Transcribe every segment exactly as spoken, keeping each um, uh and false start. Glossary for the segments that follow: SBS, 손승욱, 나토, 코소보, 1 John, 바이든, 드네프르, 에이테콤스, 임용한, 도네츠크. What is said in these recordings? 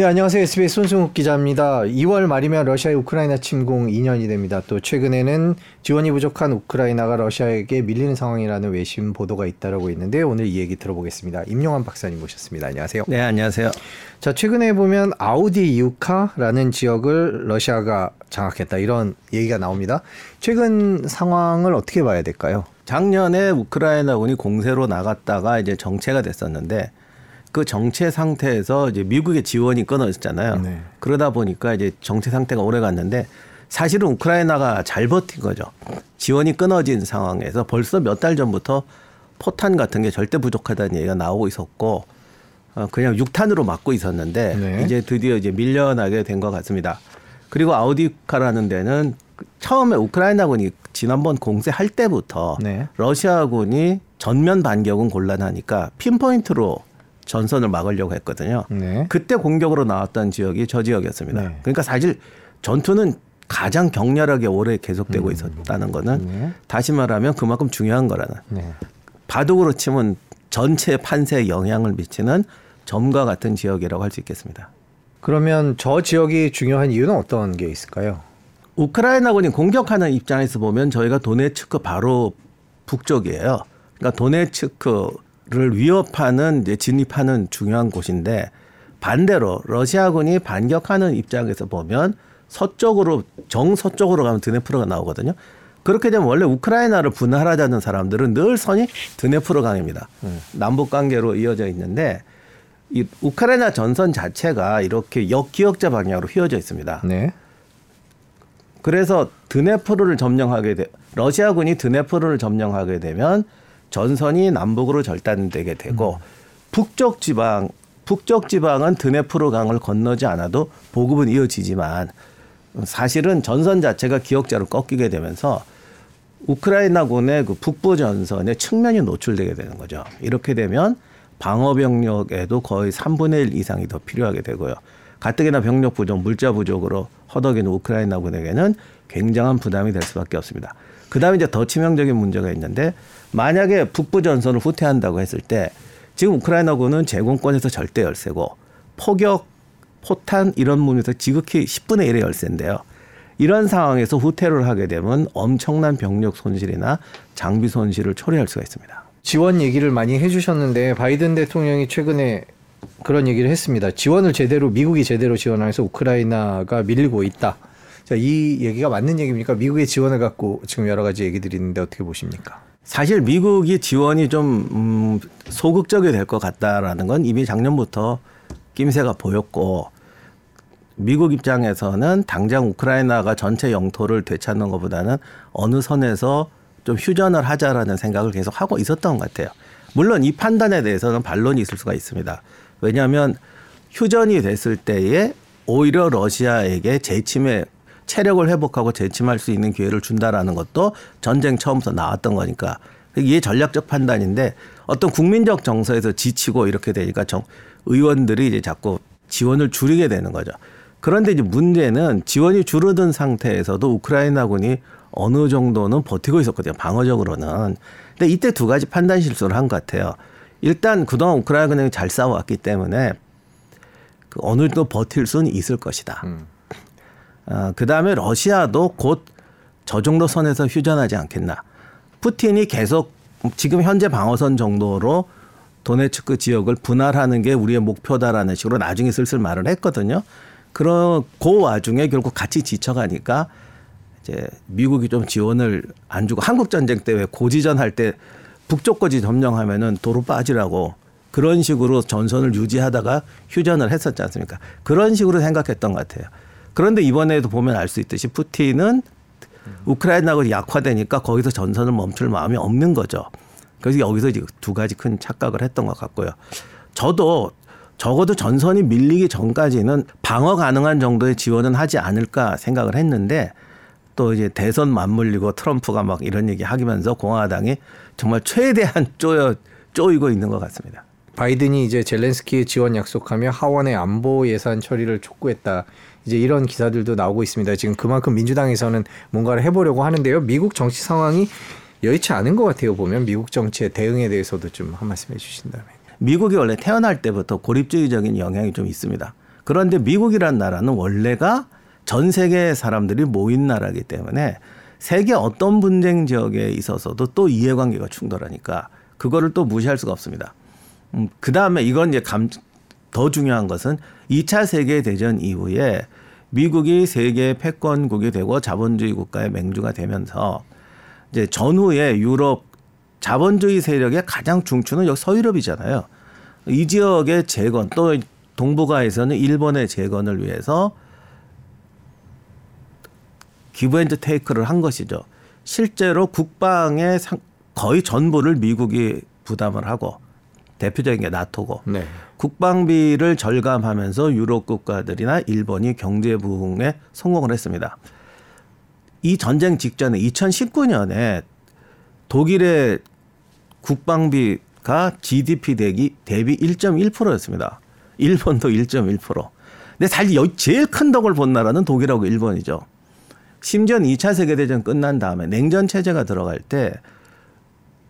네, 안녕하세요. 에스비에스 손승욱 기자입니다. 이월 말이면 러시아의 우크라이나 침공 이 년이 됩니다. 또 최근에는 지원이 부족한 우크라이나가 러시아에게 밀리는 상황이라는 외신 보도가 잇따르고 있는데 오늘 이 얘기 들어보겠습니다. 임용한 박사님 모셨습니다. 안녕하세요. 네, 안녕하세요. 자, 최근에 보면 아우디이우카라는 지역을 러시아가 장악했다 이런 얘기가 나옵니다. 최근 상황을 어떻게 봐야 될까요? 작년에 우크라이나군이 공세로 나갔다가 이제 정체가 됐었는데 그 정체 상태에서 이제 미국의 지원이 끊어졌잖아요. 네. 그러다 보니까 이제 정체 상태가 오래 갔는데 사실은 우크라이나가 잘 버틴 거죠. 지원이 끊어진 상황에서 벌써 몇 달 전부터 포탄 같은 게 절대 부족하다는 얘기가 나오고 있었고 그냥 육탄으로 막고 있었는데 네. 이제 드디어 이제 밀려나게 된 것 같습니다. 그리고 아우디카라는 데는 처음에 우크라이나군이 지난번 공세할 때부터 네. 러시아군이 전면 반격은 곤란하니까 핀포인트로 전선을 막으려고 했거든요. 네. 그때 공격으로 나왔던 지역이 저 지역이었습니다. 네. 그러니까 사실 전투는 가장 격렬하게 오래 계속되고 음. 있었다는 거는 네. 다시 말하면 그만큼 중요한 거라는. 네. 바둑으로 치면 전체 판세에 영향을 미치는 점과 같은 지역이라고 할 수 있겠습니다. 그러면 저 지역이 중요한 이유는 어떤 게 있을까요? 우크라이나군이 공격하는 입장에서 보면 저희가 도네츠크 바로 북쪽이에요. 그러니까 도네츠크 를 위협하는 이제 진입하는 중요한 곳인데 반대로 러시아군이 반격하는 입장에서 보면 서쪽으로 정서쪽으로 가면 드네프르가 나오거든요. 그렇게 되면 원래 우크라이나를 분할하자는 사람들은 늘 선이 드네프르 강입니다. 음. 남북 관계로 이어져 있는데 이 우크라이나 전선 자체가 이렇게 역기역자 방향으로 휘어져 있습니다. 네. 그래서 드네프르를 점령하게 되 러시아군이 드네프르를 점령하게 되면 전선이 남북으로 절단되게 되고 음. 북쪽 지방, 북쪽 지방은 드네프르 강을 건너지 않아도 보급은 이어지지만 사실은 전선 자체가 기역자로 꺾이게 되면서 우크라이나군의 그 북부 전선의 측면이 노출되게 되는 거죠. 이렇게 되면 방어 병력에도 거의 삼분의 일 이상이 더 필요하게 되고요. 가뜩이나 병력 부족, 물자 부족으로 허덕이는 우크라이나군에게는 굉장한 부담이 될 수밖에 없습니다. 그다음에 이제 더 치명적인 문제가 있는데 만약에 북부 전선을 후퇴한다고 했을 때 지금 우크라이나군은 제공권에서 절대 열세고 포격, 포탄 이런 부분에서 지극히 십분의 일의 열세인데요. 이런 상황에서 후퇴를 하게 되면 엄청난 병력 손실이나 장비 손실을 초래할 수가 있습니다. 지원 얘기를 많이 해주셨는데 바이든 대통령이 최근에 그런 얘기를 했습니다. 지원을 제대로 미국이 제대로 지원해서 우크라이나가 밀리고 있다. 자, 이 얘기가 맞는 얘기입니까? 미국의 지원을 갖고 지금 여러 가지 얘기들이 있는데 어떻게 보십니까? 사실 미국이 지원이 좀 음, 소극적이 될 것 같다라는 건 이미 작년부터 낌새가 보였고 미국 입장에서는 당장 우크라이나가 전체 영토를 되찾는 것보다는 어느 선에서 좀 휴전을 하자라는 생각을 계속 하고 있었던 것 같아요. 물론 이 판단에 대해서는 반론이 있을 수가 있습니다. 왜냐하면 휴전이 됐을 때에 오히려 러시아에게 재침에 체력을 회복하고 재침할 수 있는 기회를 준다라는 것도 전쟁 처음부터 나왔던 거니까 이게 전략적 판단인데 어떤 국민적 정서에서 지치고 이렇게 되니까 정, 의원들이 이제 자꾸 지원을 줄이게 되는 거죠. 그런데 이제 문제는 지원이 줄어든 상태에서도 우크라이나군이 어느 정도는 버티고 있었거든요. 방어적으로는. 근데 이때 두 가지 판단 실수를 한 것 같아요. 일단 그동안 우크라이나군이 잘 싸워왔기 때문에 그 어느 정도 버틸 수는 있을 것이다. 음. 어, 그다음에 러시아도 곧 저 정도 선에서 휴전하지 않겠나. 푸틴이 계속 지금 현재 방어선 정도로 도네츠크 지역을 분할하는 게 우리의 목표다라는 식으로 나중에 슬슬 말을 했거든요. 그런 그 와중에 결국 같이 지쳐가니까 이제 미국이 좀 지원을 안 주고 한국 전쟁 때 왜 고지전할 때 북쪽 거지 점령하면은 도로 빠지라고 그런 식으로 전선을 유지하다가 휴전을 했었지 않습니까? 그런 식으로 생각했던 것 같아요. 그런데 이번에도 보면 알 수 있듯이 푸틴은 우크라이나가 약화되니까 거기서 전선을 멈출 마음이 없는 거죠. 그래서 여기서 두 가지 큰 착각을 했던 것 같고요. 저도 적어도 전선이 밀리기 전까지는 방어 가능한 정도의 지원은 하지 않을까 생각을 했는데 또 이제 대선 맞물리고 트럼프가 막 이런 얘기 하면서 공화당이 정말 최대한 쪼여, 쪼이고 있는 것 같습니다. 바이든이 이제 젤렌스키의 지원 약속하며 하원의 안보 예산 처리를 촉구했다. 이제 이런 기사들도 나오고 있습니다. 지금 그만큼 민주당에서는 뭔가를 해보려고 하는데요. 미국 정치 상황이 여의치 않은 것 같아요. 보면 미국 정치의 대응에 대해서도 좀 한 말씀 해주신다면. 미국이 원래 태어날 때부터 고립주의적인 영향이 좀 있습니다. 그런데 미국이란 나라는 원래가 전 세계 사람들이 모인 나라이기 때문에 세계 어떤 분쟁 지역에 있어서도 또 이해관계가 충돌하니까 그거를 또 무시할 수가 없습니다. 음, 그 다음에 이건 이제 감, 더 중요한 것은 이 차 세계대전 이후에 미국이 세계 패권국이 되고 자본주의 국가의 맹주가 되면서 이제 전후에 유럽 자본주의 세력의 가장 중추는 여기 서유럽이잖아요. 이 지역의 재건 또 동북아에서는 일본의 재건을 위해서 기브 앤드 테이크를 한 것이죠. 실제로 국방의 거의 전부를 미국이 부담을 하고 대표적인 게 나토고 네. 국방비를 절감하면서 유럽 국가들이나 일본이 경제 부흥에 성공을 했습니다. 이 전쟁 직전에 이천십구 년에 독일의 국방비가 지디피 대비 일 점 일 퍼센트였습니다. 일본도 일 점 일 퍼센트. 근데 사실 제일 큰 덕을 본 나라는 독일하고 일본이죠. 심지어 이 차 세계대전 끝난 다음에 냉전 체제가 들어갈 때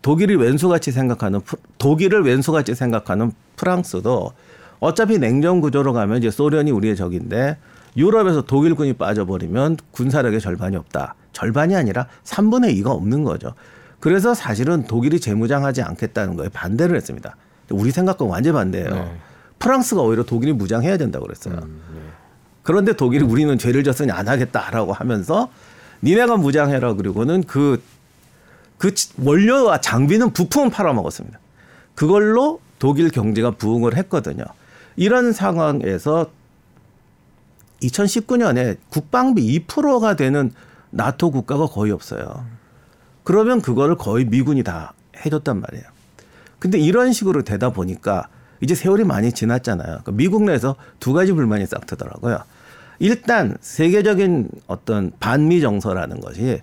독일이 왼수같이 생각하는 독일을 왼수같이 생각하는 프랑스도 어차피 냉전 구조로 가면 이제 소련이 우리의 적인데 유럽에서 독일군이 빠져버리면 군사력의 절반이 없다. 절반이 아니라 삼분의 이가 없는 거죠. 그래서 사실은 독일이 재무장하지 않겠다는 거에 반대를 했습니다. 우리 생각과 완전 반대예요. 네. 프랑스가 오히려 독일이 무장해야 된다고 그랬어요. 음, 네. 그런데 독일이 우리는 죄를 졌으니 안 하겠다라고 하면서 니네가 무장해라 그리고는 그 그 원료와 장비는 부품은 팔아먹었습니다. 그걸로 독일 경제가 부흥을 했거든요. 이런 상황에서 이천십구 년에 국방비 이 퍼센트가 되는 나토 국가가 거의 없어요. 그러면 그거를 거의 미군이 다 해줬단 말이에요. 근데 이런 식으로 되다 보니까 이제 세월이 많이 지났잖아요. 그러니까 미국 내에서 두 가지 불만이 싹 트더라고요. 일단 세계적인 어떤 반미 정서라는 것이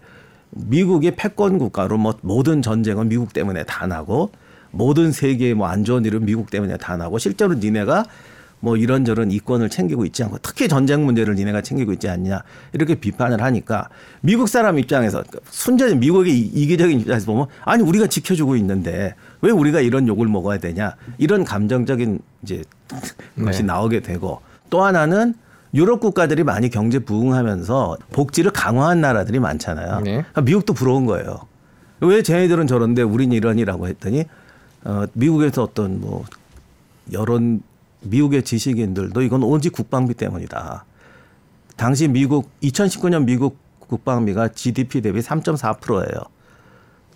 미국이 패권 국가로 뭐 모든 전쟁은 미국 때문에 다 나고 모든 세계의 뭐 안 좋은 일은 미국 때문에 다 나고 실제로 니네가 뭐 이런저런 이권을 챙기고 있지 않고 특히 전쟁 문제를 니네가 챙기고 있지 않냐 이렇게 비판을 하니까 미국 사람 입장에서 순전히 미국의 이기적인 입장에서 보면 아니 우리가 지켜주고 있는데 왜 우리가 이런 욕을 먹어야 되냐 이런 감정적인 이제 네. 것이 나오게 되고 또 하나는 유럽 국가들이 많이 경제 부흥하면서 복지를 강화한 나라들이 많잖아요. 네. 미국도 부러운 거예요. 왜 쟤네들은 저런데 우린 이런이라고 했더니 어, 미국에서 어떤 뭐 여론 미국의 지식인들도 이건 오직 국방비 때문이다. 당시 미국 이천십구 년 미국 국방비가 지디피 대비 삼 점 사 퍼센트예요.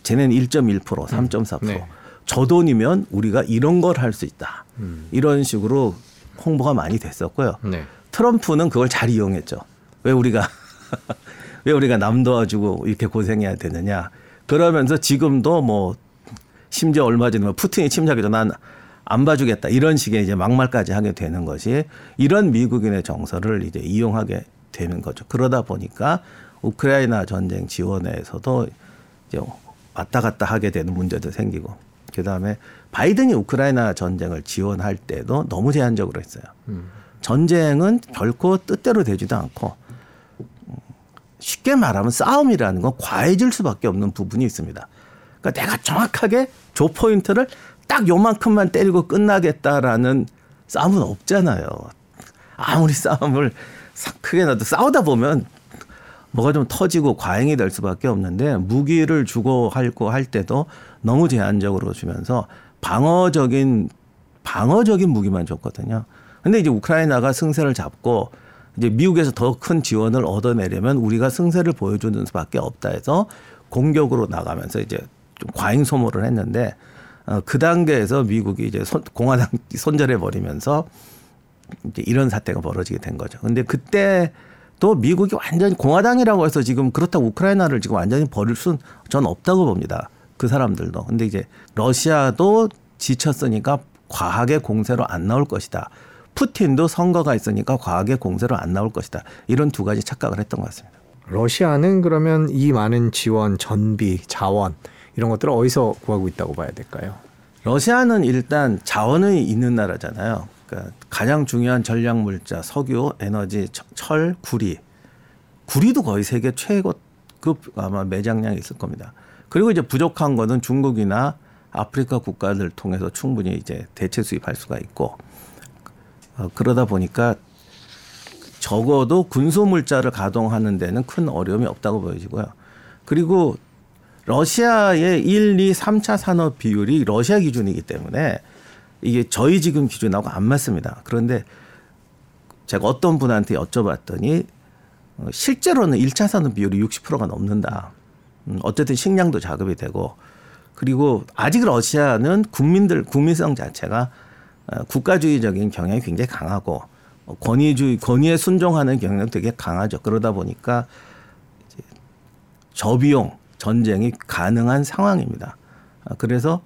쟤네는 일 점 일 퍼센트, 삼 점 사 퍼센트. 음. 네. 저 돈이면 우리가 이런 걸 할 수 있다. 음. 이런 식으로 홍보가 많이 됐었고요. 네. 트럼프는 그걸 잘 이용했죠. 왜 우리가 왜 우리가 남 도와주고 이렇게 고생해야 되느냐. 그러면서 지금도 뭐 심지어 얼마 전에 푸틴이 침략해도 난 안 봐주겠다 이런 식의 이제 막말까지 하게 되는 것이 이런 미국인의 정서를 이제 이용하게 되는 거죠. 그러다 보니까 우크라이나 전쟁 지원에서도 이제 왔다 갔다 하게 되는 문제도 생기고 그다음에 바이든이 우크라이나 전쟁을 지원할 때도 너무 제한적으로 했어요. 음. 전쟁은 결코 뜻대로 되지도 않고 쉽게 말하면 싸움이라는 건 과해질 수밖에 없는 부분이 있습니다. 그러니까 내가 정확하게 조 포인트를 딱 요만큼만 때리고 끝나겠다라는 싸움은 없잖아요. 아무리 싸움을 크게 나도 싸우다 보면 뭐가 좀 터지고 과잉이 될 수밖에 없는데 무기를 주고 할고 할 때도 너무 제한적으로 주면서 방어적인 방어적인 무기만 줬거든요. 근데 이제 우크라이나가 승세를 잡고 이제 미국에서 더 큰 지원을 얻어내려면 우리가 승세를 보여주는 수밖에 없다 해서 공격으로 나가면서 이제 좀 과잉 소모를 했는데 어, 그 단계에서 미국이 이제 손, 공화당 손절해 버리면서 이제 이런 사태가 벌어지게 된 거죠. 근데 그때 또 미국이 완전히 공화당이라고 해서 지금 그렇다고 우크라이나를 지금 완전히 버릴 순 전 없다고 봅니다. 그 사람들도. 근데 이제 러시아도 지쳤으니까 과하게 공세로 안 나올 것이다. 푸틴도 선거가 있으니까 과하게 공세로 안 나올 것이다. 이런 두 가지 착각을 했던 것 같습니다. 러시아는 그러면 이 많은 지원, 전비, 자원 이런 것들을 어디서 구하고 있다고 봐야 될까요? 러시아는 일단 자원이 있는 나라잖아요. 그러니까 가장 중요한 전략물자, 석유, 에너지, 철, 구리. 구리도 거의 세계 최고급 아마 매장량이 있을 겁니다. 그리고 이제 부족한 거는 중국이나 아프리카 국가들 통해서 충분히 이제 대체 수입할 수가 있고 어, 그러다 보니까 적어도 군소물자를 가동하는 데는 큰 어려움이 없다고 보여지고요. 그리고 러시아의 일, 이, 삼 차 산업 비율이 러시아 기준이기 때문에 이게 저희 지금 기준하고 안 맞습니다. 그런데 제가 어떤 분한테 여쭤봤더니 실제로는 일 차 산업 비율이 육십 퍼센트가 넘는다. 어쨌든 식량도 자급이 되고 그리고 아직 러시아는 국민들, 국민성 자체가 국가주의적인 경향이 굉장히 강하고 권위주의, 권위에 순종하는 경향도 되게 강하죠. 그러다 보니까 이제 저비용 전쟁이 가능한 상황입니다. 그래서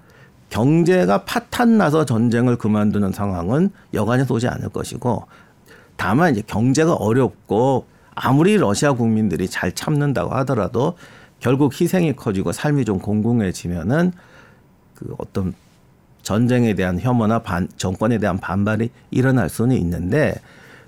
경제가 파탄나서 전쟁을 그만두는 상황은 여간해서 오지 않을 것이고 다만 이제 경제가 어렵고 아무리 러시아 국민들이 잘 참는다고 하더라도 결국 희생이 커지고 삶이 좀 공공해지면은 그 어떤 전쟁에 대한 혐오나 반, 정권에 대한 반발이 일어날 수는 있는데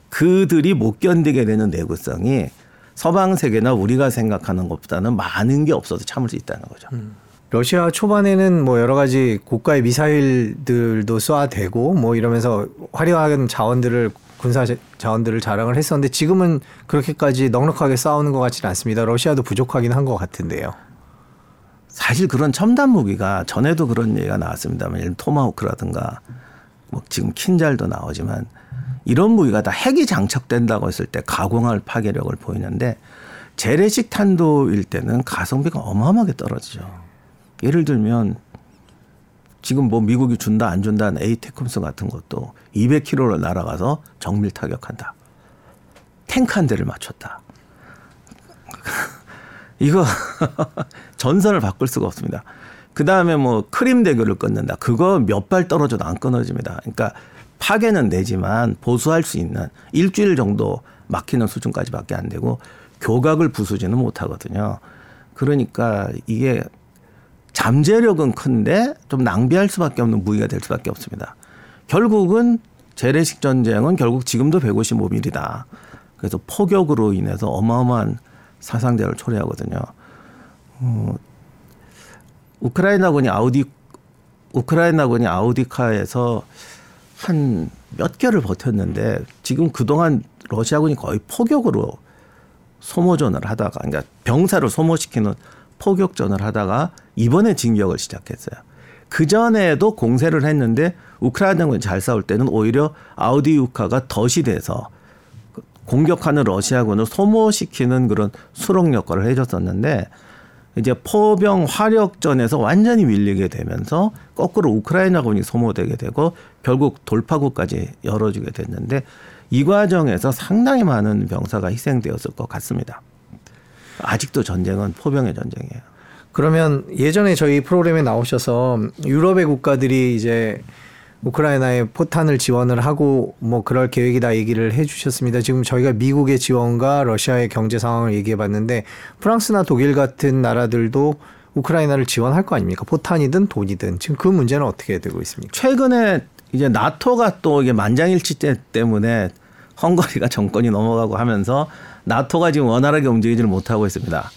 그들이 못 견디게 되는 내구성이 서방 세계나 우리가 생각하는 것보다는 많은 게 없어서 참을 수 있다는 거죠. 음. 러시아 초반에는 뭐 여러 가지 고가의 미사일들도 쏴대고 뭐 이러면서 화려한 자원들을 군사 자원들을 자랑을 했었는데 지금은 그렇게까지 넉넉하게 싸우는 것 같지는 않습니다. 러시아도 부족하긴 한 것 같은데요. 사실 그런 첨단 무기가 전에도 그런 얘기가 나왔습니다만 예를 들면 토마호크라든가 뭐 지금 킨잘도 나오지만 이런 무기가 다 핵이 장착된다고 했을 때 가공할 파괴력을 보이는데 재래식 탄도일 때는 가성비가 어마어마하게 떨어지죠. 예를 들면 지금 뭐 미국이 준다 안 준다는 에이테콤스 같은 것도 이백 킬로미터를 날아가서 정밀 타격한다. 탱크 한 대를 맞췄다. 이거 전선을 바꿀 수가 없습니다. 그다음에 뭐 크림 대교를 끊는다. 그거 몇 발 떨어져도 안 끊어집니다. 그러니까 파괴는 되지만 보수할 수 있는 일주일 정도 막히는 수준까지밖에 안 되고 교각을 부수지는 못하거든요. 그러니까 이게 잠재력은 큰데 좀 낭비할 수밖에 없는 무기가 될 수밖에 없습니다. 결국은 재래식 전쟁은 결국 지금도 백오십오 밀리미터다. 그래서 포격으로 인해서 어마어마한 사상자를 초래하거든요. 어, 우크라이나군이 아우디 우크라이나군이 아우디카에서 한 몇 개를 버텼는데 지금 그동안 러시아군이 거의 포격으로 소모전을 하다가 그러니까 병사를 소모시키는 포격전을 하다가 이번에 진격을 시작했어요. 그전에도 공세를 했는데 우크라이나군이 잘 싸울 때는 오히려 아우디우카가 덫이 돼서 공격하는 러시아군을 소모시키는 그런 수렁 역할을 해줬었는데 이제 포병 화력전에서 완전히 밀리게 되면서 거꾸로 우크라이나군이 소모되게 되고 결국 돌파구까지 열어주게 됐는데 이 과정에서 상당히 많은 병사가 희생되었을 것 같습니다. 아직도 전쟁은 포병의 전쟁이에요. 그러면 예전에 저희 프로그램에 나오셔서 유럽의 국가들이 이제 우크라이나에 포탄을 지원을 하고 뭐 그럴 계획이다 얘기를 해주셨습니다. 지금 저희가 미국의 지원과 러시아의 경제 상황을 얘기해봤는데 프랑스나 독일 같은 나라들도 우크라이나를 지원할 거 아닙니까? 포탄이든 돈이든 지금 그 문제는 어떻게 되고 있습니까? 최근에 이제 나토가 또 이게 만장일치 때문에 헝가리가 정권이 넘어가고 하면서 나토가 지금 원활하게 움직이지를 못하고 있습니다.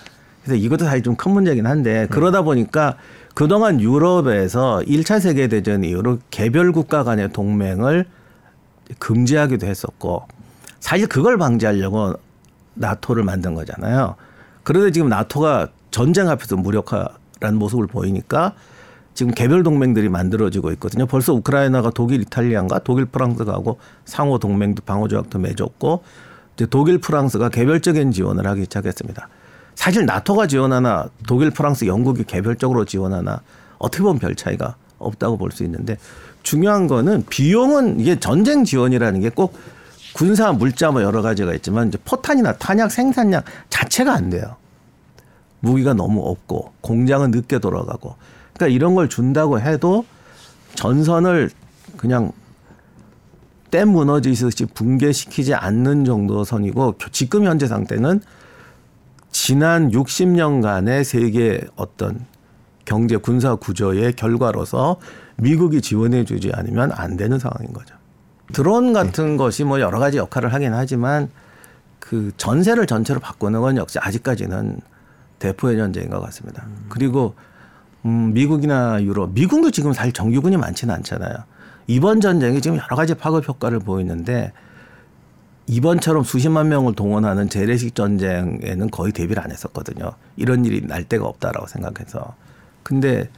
그래서 이것도 사실 좀 큰 문제긴 한데 그러다 보니까 그동안 유럽에서 일 차 세계대전 이후로 개별 국가 간의 동맹을 금지하기도 했었고 사실 그걸 방지하려고 나토를 만든 거잖아요. 그런데 지금 나토가 전쟁 앞에서 무력화라는 모습을 보이니까 지금 개별 동맹들이 만들어지고 있거든요. 벌써 우크라이나가 독일, 이탈리아인가 독일, 프랑스하고 상호 동맹도 방어조약도 맺었고 이제 독일, 프랑스가 개별적인 지원을 하기 시작했습니다. 사실 나토가 지원하나 독일, 프랑스, 영국이 개별적으로 지원하나 어떻게 보면 별 차이가 없다고 볼 수 있는데 중요한 거는 비용은 이게 전쟁 지원이라는 게 꼭 군사, 물자 뭐 여러 가지가 있지만 이제 포탄이나 탄약 생산량 자체가 안 돼요. 무기가 너무 없고 공장은 늦게 돌아가고 그러니까 이런 걸 준다고 해도 전선을 그냥 댐 무너지듯이 붕괴시키지 않는 정도 선이고 지금 현재 상태는 지난 육십 년간의 세계 어떤 경제 군사 구조의 결과로서 미국이 지원해 주지 않으면 안 되는 상황인 거죠. 드론 같은 네. 것이 뭐 여러 가지 역할을 하긴 하지만 그 전세를 전체로 바꾸는 건 역시 아직까지는 대포의 전쟁인 것 같습니다. 음. 그리고 음, 미국이나 유럽, 미국도 지금 사실 정규군이 많지는 않잖아요. 이번 전쟁이 지금 여러 가지 파급 효과를 보이는데 이번처럼 수십만 명을 동원하는 재래식 전쟁에는 거의 대비를 안 했었거든요. 이런 일이 날 데가 없다라고 생각해서. 근데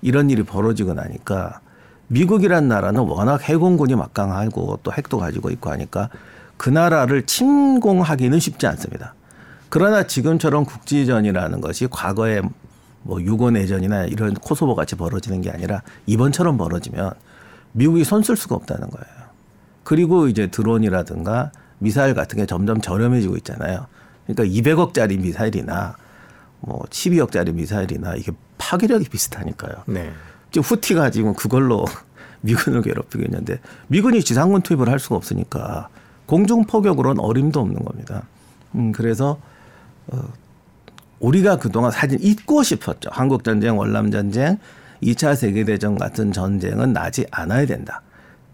이런 일이 벌어지고 나니까 미국이란 나라는 워낙 해공군이 막강하고 또 핵도 가지고 있고 하니까 그 나라를 침공하기는 쉽지 않습니다. 그러나 지금처럼 국지전이라는 것이 과거에 뭐 유고내전이나 이런 코소보 같이 벌어지는 게 아니라 이번처럼 벌어지면 미국이 손쓸 수가 없다는 거예요. 그리고 이제 드론이라든가 미사일 같은 게 점점 저렴해지고 있잖아요. 그러니까 이백억짜리 미사일이나 뭐 십이억짜리 미사일이나 이게 파괴력이 비슷하니까요. 네. 지금 후티가 지금 그걸로 미군을 괴롭히고 있는데 미군이 지상군 투입을 할 수가 없으니까 공중포격으로는 어림도 없는 겁니다. 음, 그래서 어, 우리가 그동안 사실 잊고 싶었죠. 한국전쟁, 월남전쟁, 이 차 세계대전 같은 전쟁은 나지 않아야 된다.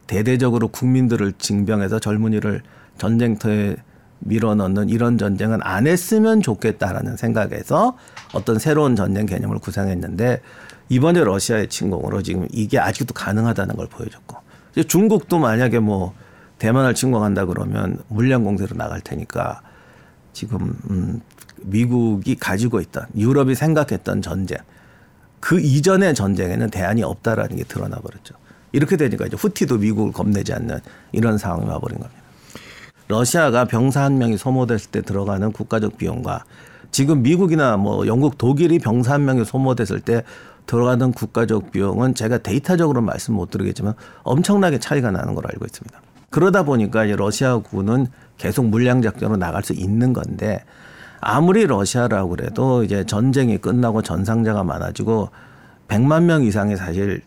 대대적으로 국민들을 징병해서 젊은이를 전쟁터에 밀어넣는 이런 전쟁은 안 했으면 좋겠다라는 생각에서 어떤 새로운 전쟁 개념을 구상했는데 이번에 러시아의 침공으로 지금 이게 아직도 가능하다는 걸 보여줬고 중국도 만약에 뭐 대만을 침공한다 그러면 물량 공세로 나갈 테니까 지금 음 미국이 가지고 있던 유럽이 생각했던 전쟁 그 이전의 전쟁에는 대안이 없다라는 게 드러나 버렸죠. 이렇게 되니까 이제 후티도 미국을 겁내지 않는 이런 상황이 와버린 겁니다. 러시아가 병사 한 명이 소모됐을 때 들어가는 국가적 비용과 지금 미국이나 뭐 영국, 독일이 병사 한 명이 소모됐을 때 들어가는 국가적 비용은 제가 데이터적으로 말씀 못 드리겠지만 엄청나게 차이가 나는 걸 알고 있습니다. 그러다 보니까 이제 러시아군은 계속 물량 작전으로 나갈 수 있는 건데 아무리 러시아라고 그래도 이제 전쟁이 끝나고 전상자가 많아지고 백만 명 이상이 사실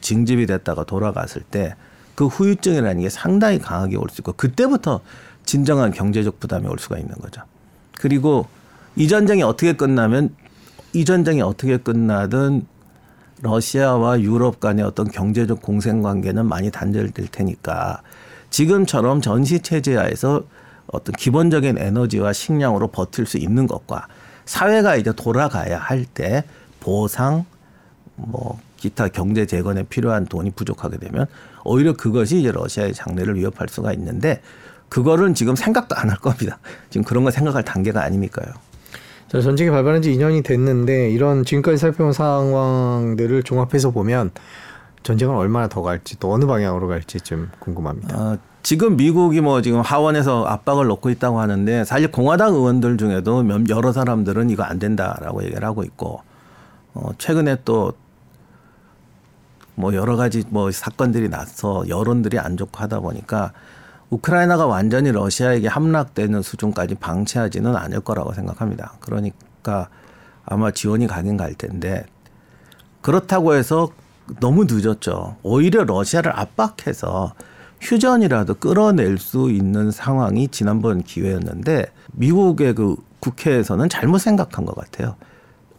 징집이 됐다가 돌아갔을 때 그 후유증이라는 게 상당히 강하게 올 수 있고 그때부터 진정한 경제적 부담이 올 수가 있는 거죠. 그리고 이 전쟁이 어떻게 끝나면 이 전쟁이 어떻게 끝나든 러시아와 유럽 간의 어떤 경제적 공생관계는 많이 단절될 테니까 지금처럼 전시체제하에서 어떤 기본적인 에너지와 식량으로 버틸 수 있는 것과 사회가 이제 돌아가야 할 때 보상, 뭐 기타 경제 재건에 필요한 돈이 부족하게 되면 오히려 그것이 이제 러시아의 장래를 위협할 수가 있는데 그거는 지금 생각도 안 할 겁니다. 지금 그런 거 생각할 단계가 아니니까요. 자, 전쟁이 발발한 지 이 년이 됐는데 이런 지금까지 살펴본 상황들을 종합해서 보면 전쟁은 얼마나 더 갈지 또 어느 방향으로 갈지 좀 궁금합니다. 아, 지금 미국이 뭐 지금 하원에서 압박을 넣고 있다고 하는데 사실 공화당 의원들 중에도 여러 사람들은 이거 안 된다라고 얘기를 하고 있고 어, 최근에 또 뭐 여러 가지 뭐 사건들이 나서 여론들이 안 좋고 하다 보니까 우크라이나가 완전히 러시아에게 함락되는 수준까지 방치하지는 않을 거라고 생각합니다. 그러니까 아마 지원이 가긴 갈 텐데 그렇다고 해서 너무 늦었죠. 오히려 러시아를 압박해서 휴전이라도 끌어낼 수 있는 상황이 지난번 기회였는데 미국의 그 국회에서는 잘못 생각한 것 같아요.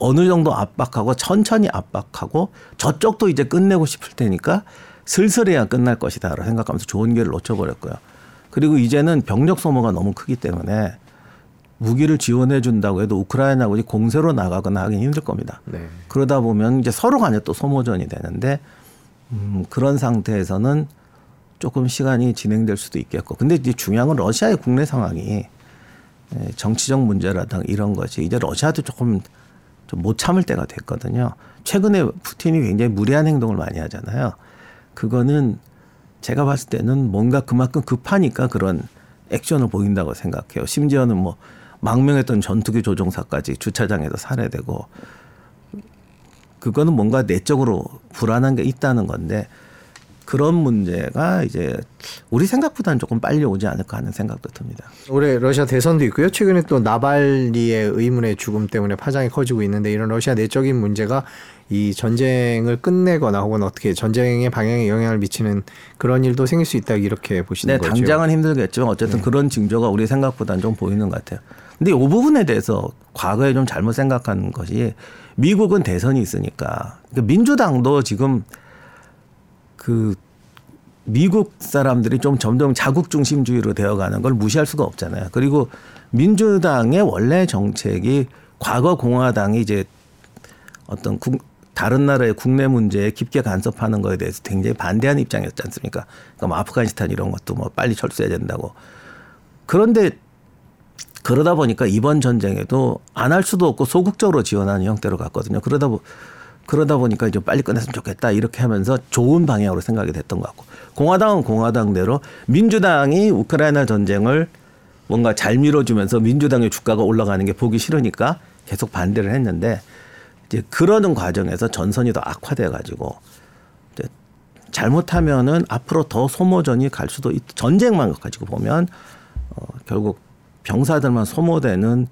어느 정도 압박하고 천천히 압박하고 저쪽도 이제 끝내고 싶을 테니까 슬슬해야 끝날 것이다라고 생각하면서 좋은 기회를 놓쳐버렸고요. 그리고 이제는 병력 소모가 너무 크기 때문에 무기를 지원해 준다고 해도 우크라이나군이 공세로 나가거나 하긴 힘들 겁니다. 네. 그러다 보면 이제 서로 간에 또 소모전이 되는데 음, 그런 상태에서는 조금 시간이 진행될 수도 있겠고 근데 이제 중요한 건 러시아의 국내 상황이 정치적 문제라든가 이런 것이 이제 러시아도 조금 좀 못 참을 때가 됐거든요. 최근에 푸틴이 굉장히 무례한 행동을 많이 하잖아요. 그거는 제가 봤을 때는 뭔가 그만큼 급하니까 그런 액션을 보인다고 생각해요. 심지어는 뭐 망명했던 전투기 조종사까지 주차장에서 살해되고 그거는 뭔가 내적으로 불안한 게 있다는 건데 그런 문제가 이제 우리 생각보다는 조금 빨리 오지 않을까 하는 생각도 듭니다. 올해 러시아 대선도 있고요. 최근에 또 나발리의 의문의 죽음 때문에 파장이 커지고 있는데 이런 러시아 내적인 문제가 이 전쟁을 끝내거나 혹은 어떻게 전쟁의 방향에 영향을 미치는 그런 일도 생길 수 있다 이렇게 보시는 네, 거죠? 네. 당장은 힘들겠지만 어쨌든 네. 그런 징조가 우리 생각보다는 좀 보이는 것 같아요. 근데 이 부분에 대해서 과거에 좀 잘못 생각한 것이 미국은 대선이 있으니까 그러니까 민주당도 지금 그 미국 사람들이 좀 점점 자국 중심주의로 되어가는 걸 무시할 수가 없잖아요. 그리고 민주당의 원래 정책이 과거 공화당이 이제 어떤 국, 다른 나라의 국내 문제에 깊게 간섭하는 거에 대해서 굉장히 반대하는 입장이었지 않습니까? 그러니까 뭐 아프가니스탄 이런 것도 뭐 빨리 철수해야 된다고 그런데 그러다 보니까 이번 전쟁에도 안 할 수도 없고 소극적으로 지원하는 형태로 갔거든요. 그러다 보, 그러다 보니까 이제 빨리 끝냈으면 좋겠다 이렇게 하면서 좋은 방향으로 생각이 됐던 것 같고, 공화당은 공화당대로 민주당이 우크라이나 전쟁을 뭔가 잘 밀어주면서 민주당의 주가가 올라가는 게 보기 싫으니까 계속 반대를 했는데, 이제 그러는 과정에서 전선이 더 악화돼 가지고 잘못하면은 앞으로 더 소모전이 갈 수도 있, 전쟁만 가지고 보면 어, 결국 병사들만 소모되는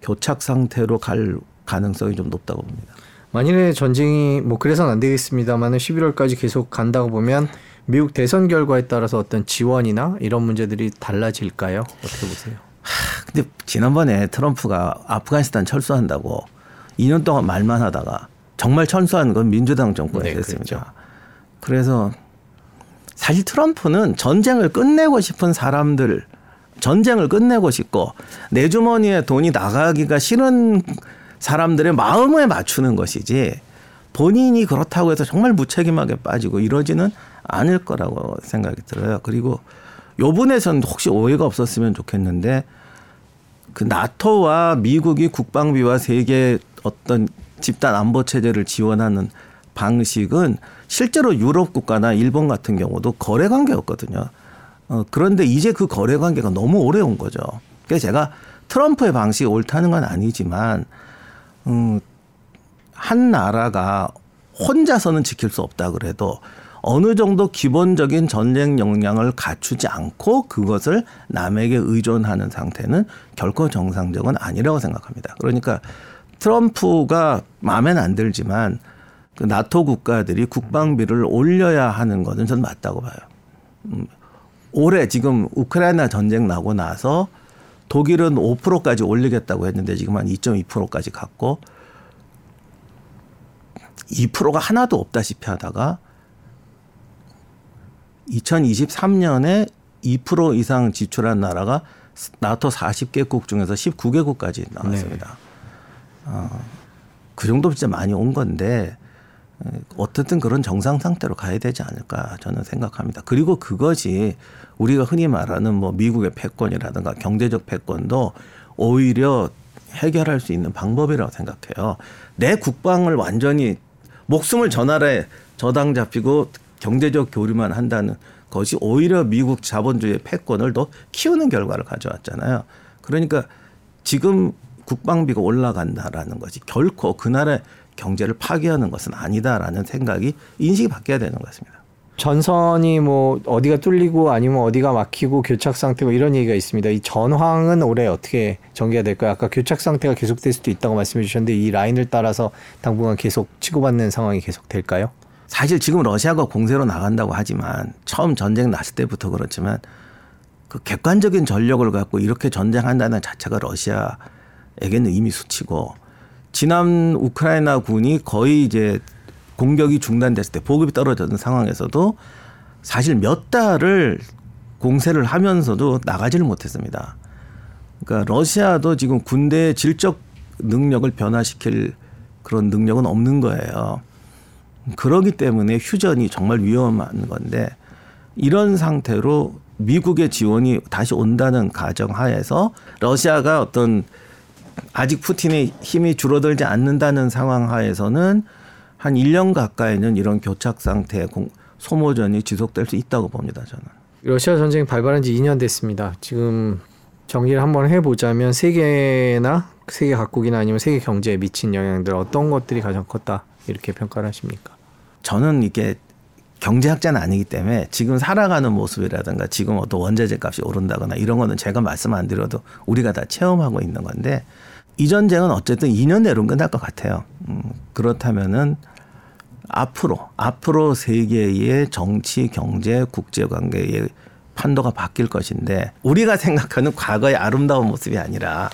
교착 상태로 갈 가능성이 좀 높다고 봅니다. 만일에 전쟁이 뭐 그래서는 안 되겠습니다만은 십일월까지 계속 간다고 보면 미국 대선 결과에 따라서 어떤 지원이나 이런 문제들이 달라질까요? 어떻게 보세요? 하, 근데 지난번에 트럼프가 아프가니스탄 철수한다고 이 년 동안 말만 하다가 정말 철수한 건 민주당 정권이 네, 됐습니다. 그렇죠. 그래서 사실 트럼프는 전쟁을 끝내고 싶은 사람들, 전쟁을 끝내고 싶고 내 주머니에 돈이 나가기가 싫은 사람들의 마음에 맞추는 것이지, 본인이 그렇다고 해서 정말 무책임하게 빠지고 이러지는 않을 거라고 생각이 들어요. 그리고 요번에선 혹시 오해가 없었으면 좋겠는데, 그 나토와 미국이 국방비와 세계 어떤 집단 안보 체제를 지원하는 방식은 실제로 유럽 국가나 일본 같은 경우도 거래 관계였거든요. 어, 그런데 이제 그 거래 관계가 너무 오래 온 거죠. 그래서 제가 트럼프의 방식이 옳다는 건 아니지만, 음, 한 나라가 혼자서는 지킬 수 없다 그래도 어느 정도 기본적인 전쟁 역량을 갖추지 않고 그것을 남에게 의존하는 상태는 결코 정상적은 아니라고 생각합니다. 그러니까 트럼프가 마음엔 안 들지만 그 나토 국가들이 국방비를 올려야 하는 것은 전 맞다고 봐요. 음, 올해 지금 우크라이나 전쟁 나고 나서 독일은 오 퍼센트까지 올리겠다고 했는데 지금 한 이 점 이 퍼센트까지 갔고, 이 퍼센트가 하나도 없다시피 하다가 이천이십삼 년에 이 퍼센트 이상 지출한 나라가 나토 사십 개국 중에서 십구 개국까지 나왔습니다. 네. 어, 그 정도면 진짜 많이 온 건데 어쨌든 그런 정상 상태로 가야 되지 않을까 저는 생각합니다. 그리고 그것이 우리가 흔히 말하는 뭐 미국의 패권이라든가 경제적 패권도 오히려 해결할 수 있는 방법이라고 생각해요. 내 국방을 완전히 목숨을 저 나라에 저당 잡히고 경제적 교류만 한다는 것이 오히려 미국 자본주의의 패권을 더 키우는 결과를 가져왔잖아요. 그러니까 지금 국방비가 올라간다라는 것이 결코 그 나라의 경제를 파괴하는 것은 아니다라는 생각이, 인식이 바뀌어야 되는 것 같습니다. 전선이 뭐 어디가 뚫리고 아니면 어디가 막히고 교착 상태 뭐 이런 얘기가 있습니다. 이 전황은 올해 어떻게 전개가 될까요? 아까 교착 상태가 계속될 수도 있다고 말씀해 주셨는데 이 라인을 따라서 당분간 계속 치고받는 상황이 계속 될까요? 사실 지금 러시아가 공세로 나간다고 하지만 처음 전쟁 났을 때부터 그렇지만 그 객관적인 전력을 갖고 이렇게 전쟁한다는 자체가 러시아에게는 이미 수치고, 지난 우크라이나 군이 거의 이제 공격이 중단됐을 때 보급이 떨어졌던 상황에서도 사실 몇 달을 공세를 하면서도 나가지를 못했습니다. 그러니까 러시아도 지금 군대의 질적 능력을 변화시킬 그런 능력은 없는 거예요. 그러기 때문에 휴전이 정말 위험한 건데, 이런 상태로 미국의 지원이 다시 온다는 가정하에서 러시아가 어떤 아직 푸틴의 힘이 줄어들지 않는다는 상황 하에서는 한 일 년 가까이는 이런 교착 상태의 소모전이 지속될 수 있다고 봅니다. 저는 러시아 전쟁이 발발한 지 이 년 됐습니다. 지금 정리를 한번 해보자면 세계나 세계 각국이나 아니면 세계 경제에 미친 영향들 어떤 것들이 가장 컸다 이렇게 평가를 하십니까? 저는 이게 경제학자는 아니기 때문에 지금 살아가는 모습이라든가 지금 어떤 원자재 값이 오른다거나 이런 거는 제가 말씀 안 드려도 우리가 다 체험하고 있는 건데, 이 전쟁은 어쨌든 이 년 내로는 끝날 것 같아요. 음, 그렇다면은 앞으로 앞으로 세계의 정치, 경제, 국제관계의 판도가 바뀔 것인데, 우리가 생각하는 과거의 아름다운 모습이 아니라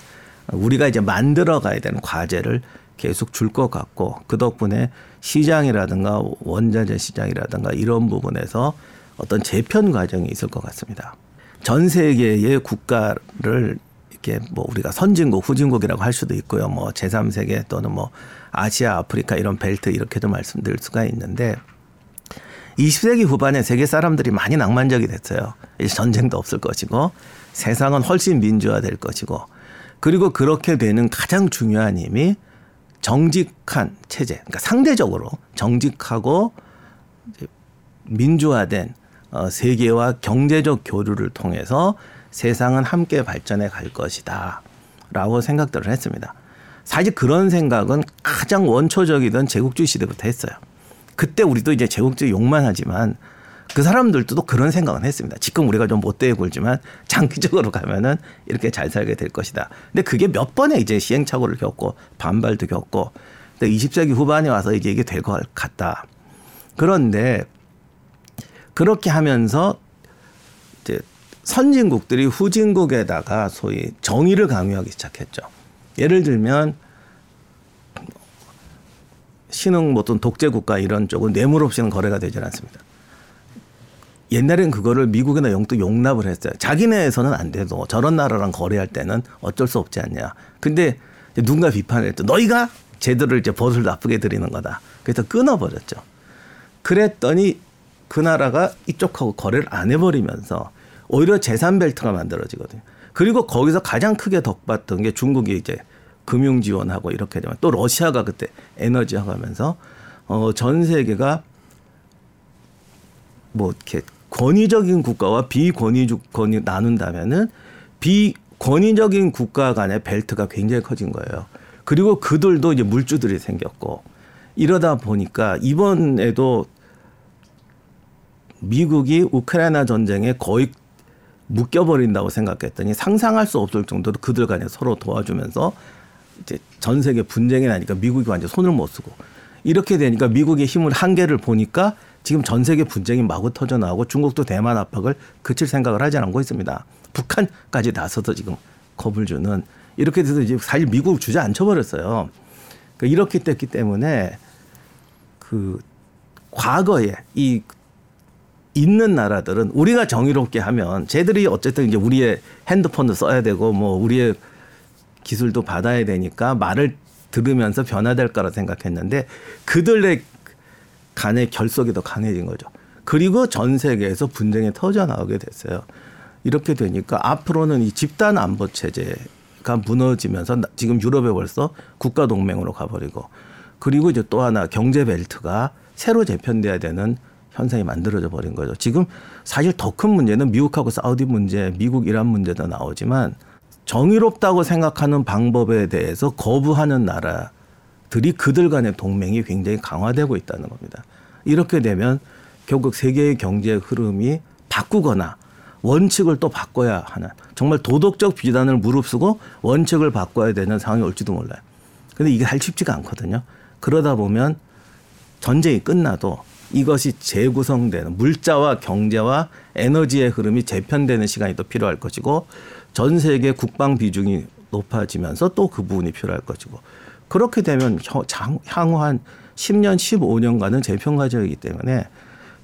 우리가 이제 만들어가야 되는 과제를 계속 줄 것 같고, 그 덕분에 시장이라든가 원자재 시장이라든가 이런 부분에서 어떤 재편 과정이 있을 것 같습니다. 전 세계의 국가를 이렇게 뭐 우리가 선진국, 후진국이라고 할 수도 있고요. 뭐 제삼 세계 또는 뭐 아시아, 아프리카 이런 벨트 이렇게도 말씀드릴 수가 있는데, 이십 세기 후반에 세계 사람들이 많이 낭만적이 됐어요. 이제 전쟁도 없을 것이고 세상은 훨씬 민주화될 것이고, 그리고 그렇게 되는 가장 중요한 힘이 정직한 체제, 그러니까 상대적으로 정직하고 민주화된 세계와 경제적 교류를 통해서 세상은 함께 발전해 갈 것이다 라고 생각들을 했습니다. 사실 그런 생각은 가장 원초적이던 제국주의 시대부터 했어요. 그때 우리도 이제 제국주의 욕만 하지만 그 사람들도 또 그런 생각은 했습니다. 지금 우리가 좀 못되게 굴지만 장기적으로 가면은 이렇게 잘 살게 될 것이다. 근데 그게 몇 번의 이제 시행착오를 겪고 반발도 겪고, 근데 이십 세기 후반에 와서 이제 이게 될 것 같다. 그런데 그렇게 하면서 이제 선진국들이 후진국에다가 소위 정의를 강요하기 시작했죠. 예를 들면 신흥 보통 독재국가 이런 쪽은 뇌물 없이는 거래가 되지 않습니다. 옛날엔 그거를 미국이나 영도 용납을 했어요. 자기네에서는 안 돼도 저런 나라랑 거래할 때는 어쩔 수 없지 않냐. 근데 누군가 비판을 했죠. 너희가 제들을 이제 벗을 나쁘게 드리는 거다. 그래서 끊어버렸죠. 그랬더니 그 나라가 이쪽하고 거래를 안 해버리면서 오히려 재산벨트가 만들어지거든요. 그리고 거기서 가장 크게 덕봤던 게 중국이 이제 금융 지원하고 이렇게 되면, 또 러시아가 그때 에너지 하면서 어, 전 세계가 뭐 이렇게 권위적인 국가와 비권위적 권위 나눈다면은 비권위적인 국가 간의 벨트가 굉장히 커진 거예요. 그리고 그들도 이제 물주들이 생겼고, 이러다 보니까 이번에도 미국이 우크라이나 전쟁에 거의 묶여버린다고 생각했더니 상상할 수 없을 정도로 그들 간에 서로 도와주면서 이제 전 세계 분쟁이 나니까 미국이 완전 손을 못 쓰고, 이렇게 되니까 미국의 힘을 한계를 보니까 지금 전 세계 분쟁이 마구 터져나오고 중국도 대만 압박을 그칠 생각을 하지 않고 있습니다. 북한까지 나서서 지금 겁을 주는, 이렇게 돼서 이제 사실 미국을 주저앉혀버렸어요. 그러니까 이렇게 됐기 때문에 그 과거에 이 있는 나라들은 우리가 정의롭게 하면 쟤들이 어쨌든 이제 우리의 핸드폰도 써야 되고 뭐 우리의 기술도 받아야 되니까 말을 들으면서 변화될 거라 생각했는데 그들의 간의 결속이 더 강해진 거죠. 그리고 전 세계에서 분쟁이 터져나오게 됐어요. 이렇게 되니까 앞으로는 이 집단 안보 체제가 무너지면서 지금 유럽에 벌써 국가 동맹으로 가버리고, 그리고 이제 또 하나 경제 벨트가 새로 재편돼야 되는 현상이 만들어져 버린 거죠. 지금 사실 더 큰 문제는 미국하고 사우디 문제, 미국 이란 문제도 나오지만 정의롭다고 생각하는 방법에 대해서 거부하는 나라들이 그들 간의 동맹이 굉장히 강화되고 있다는 겁니다. 이렇게 되면 결국 세계의 경제 흐름이 바꾸거나 원칙을 또 바꿔야 하는, 정말 도덕적 비단을 무릅쓰고 원칙을 바꿔야 되는 상황이 올지도 몰라요. 근데 이게 할 쉽지가 않거든요. 그러다 보면 전쟁이 끝나도 이것이 재구성되는 물자와 경제와 에너지의 흐름이 재편되는 시간이 또 필요할 것이고, 전 세계 국방 비중이 높아지면서 또 그 부분이 필요할 것이고, 그렇게 되면 향후 한 십 년, 십오 년간은 재평가 지역이기 때문에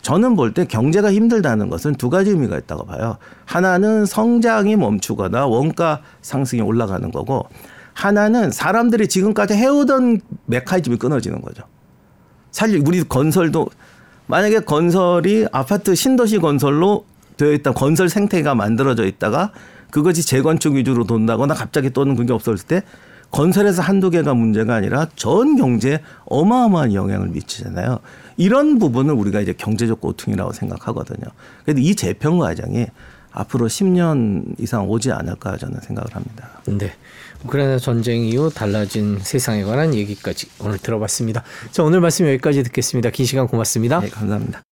저는 볼 때 경제가 힘들다는 것은 두 가지 의미가 있다고 봐요. 하나는 성장이 멈추거나 원가 상승이 올라가는 거고, 하나는 사람들이 지금까지 해오던 메커니즘이 끊어지는 거죠. 사실 우리 건설도 만약에 건설이 아파트 신도시 건설로 되어 있다, 건설 생태계가 만들어져 있다가 그것이 재건축 위주로 돈다거나 갑자기 또는 그게 없어질 때 건설에서 한두 개가 문제가 아니라 전 경제에 어마어마한 영향을 미치잖아요. 이런 부분을 우리가 이제 경제적 고통이라고 생각하거든요. 그런데 이 재평 과정이 앞으로 십 년 이상 오지 않을까 저는 생각을 합니다. 네. 우크라이나 전쟁 이후 달라진 세상에 관한 얘기까지 오늘 들어봤습니다. 자, 오늘 말씀 여기까지 듣겠습니다. 긴 시간 고맙습니다. 네, 감사합니다.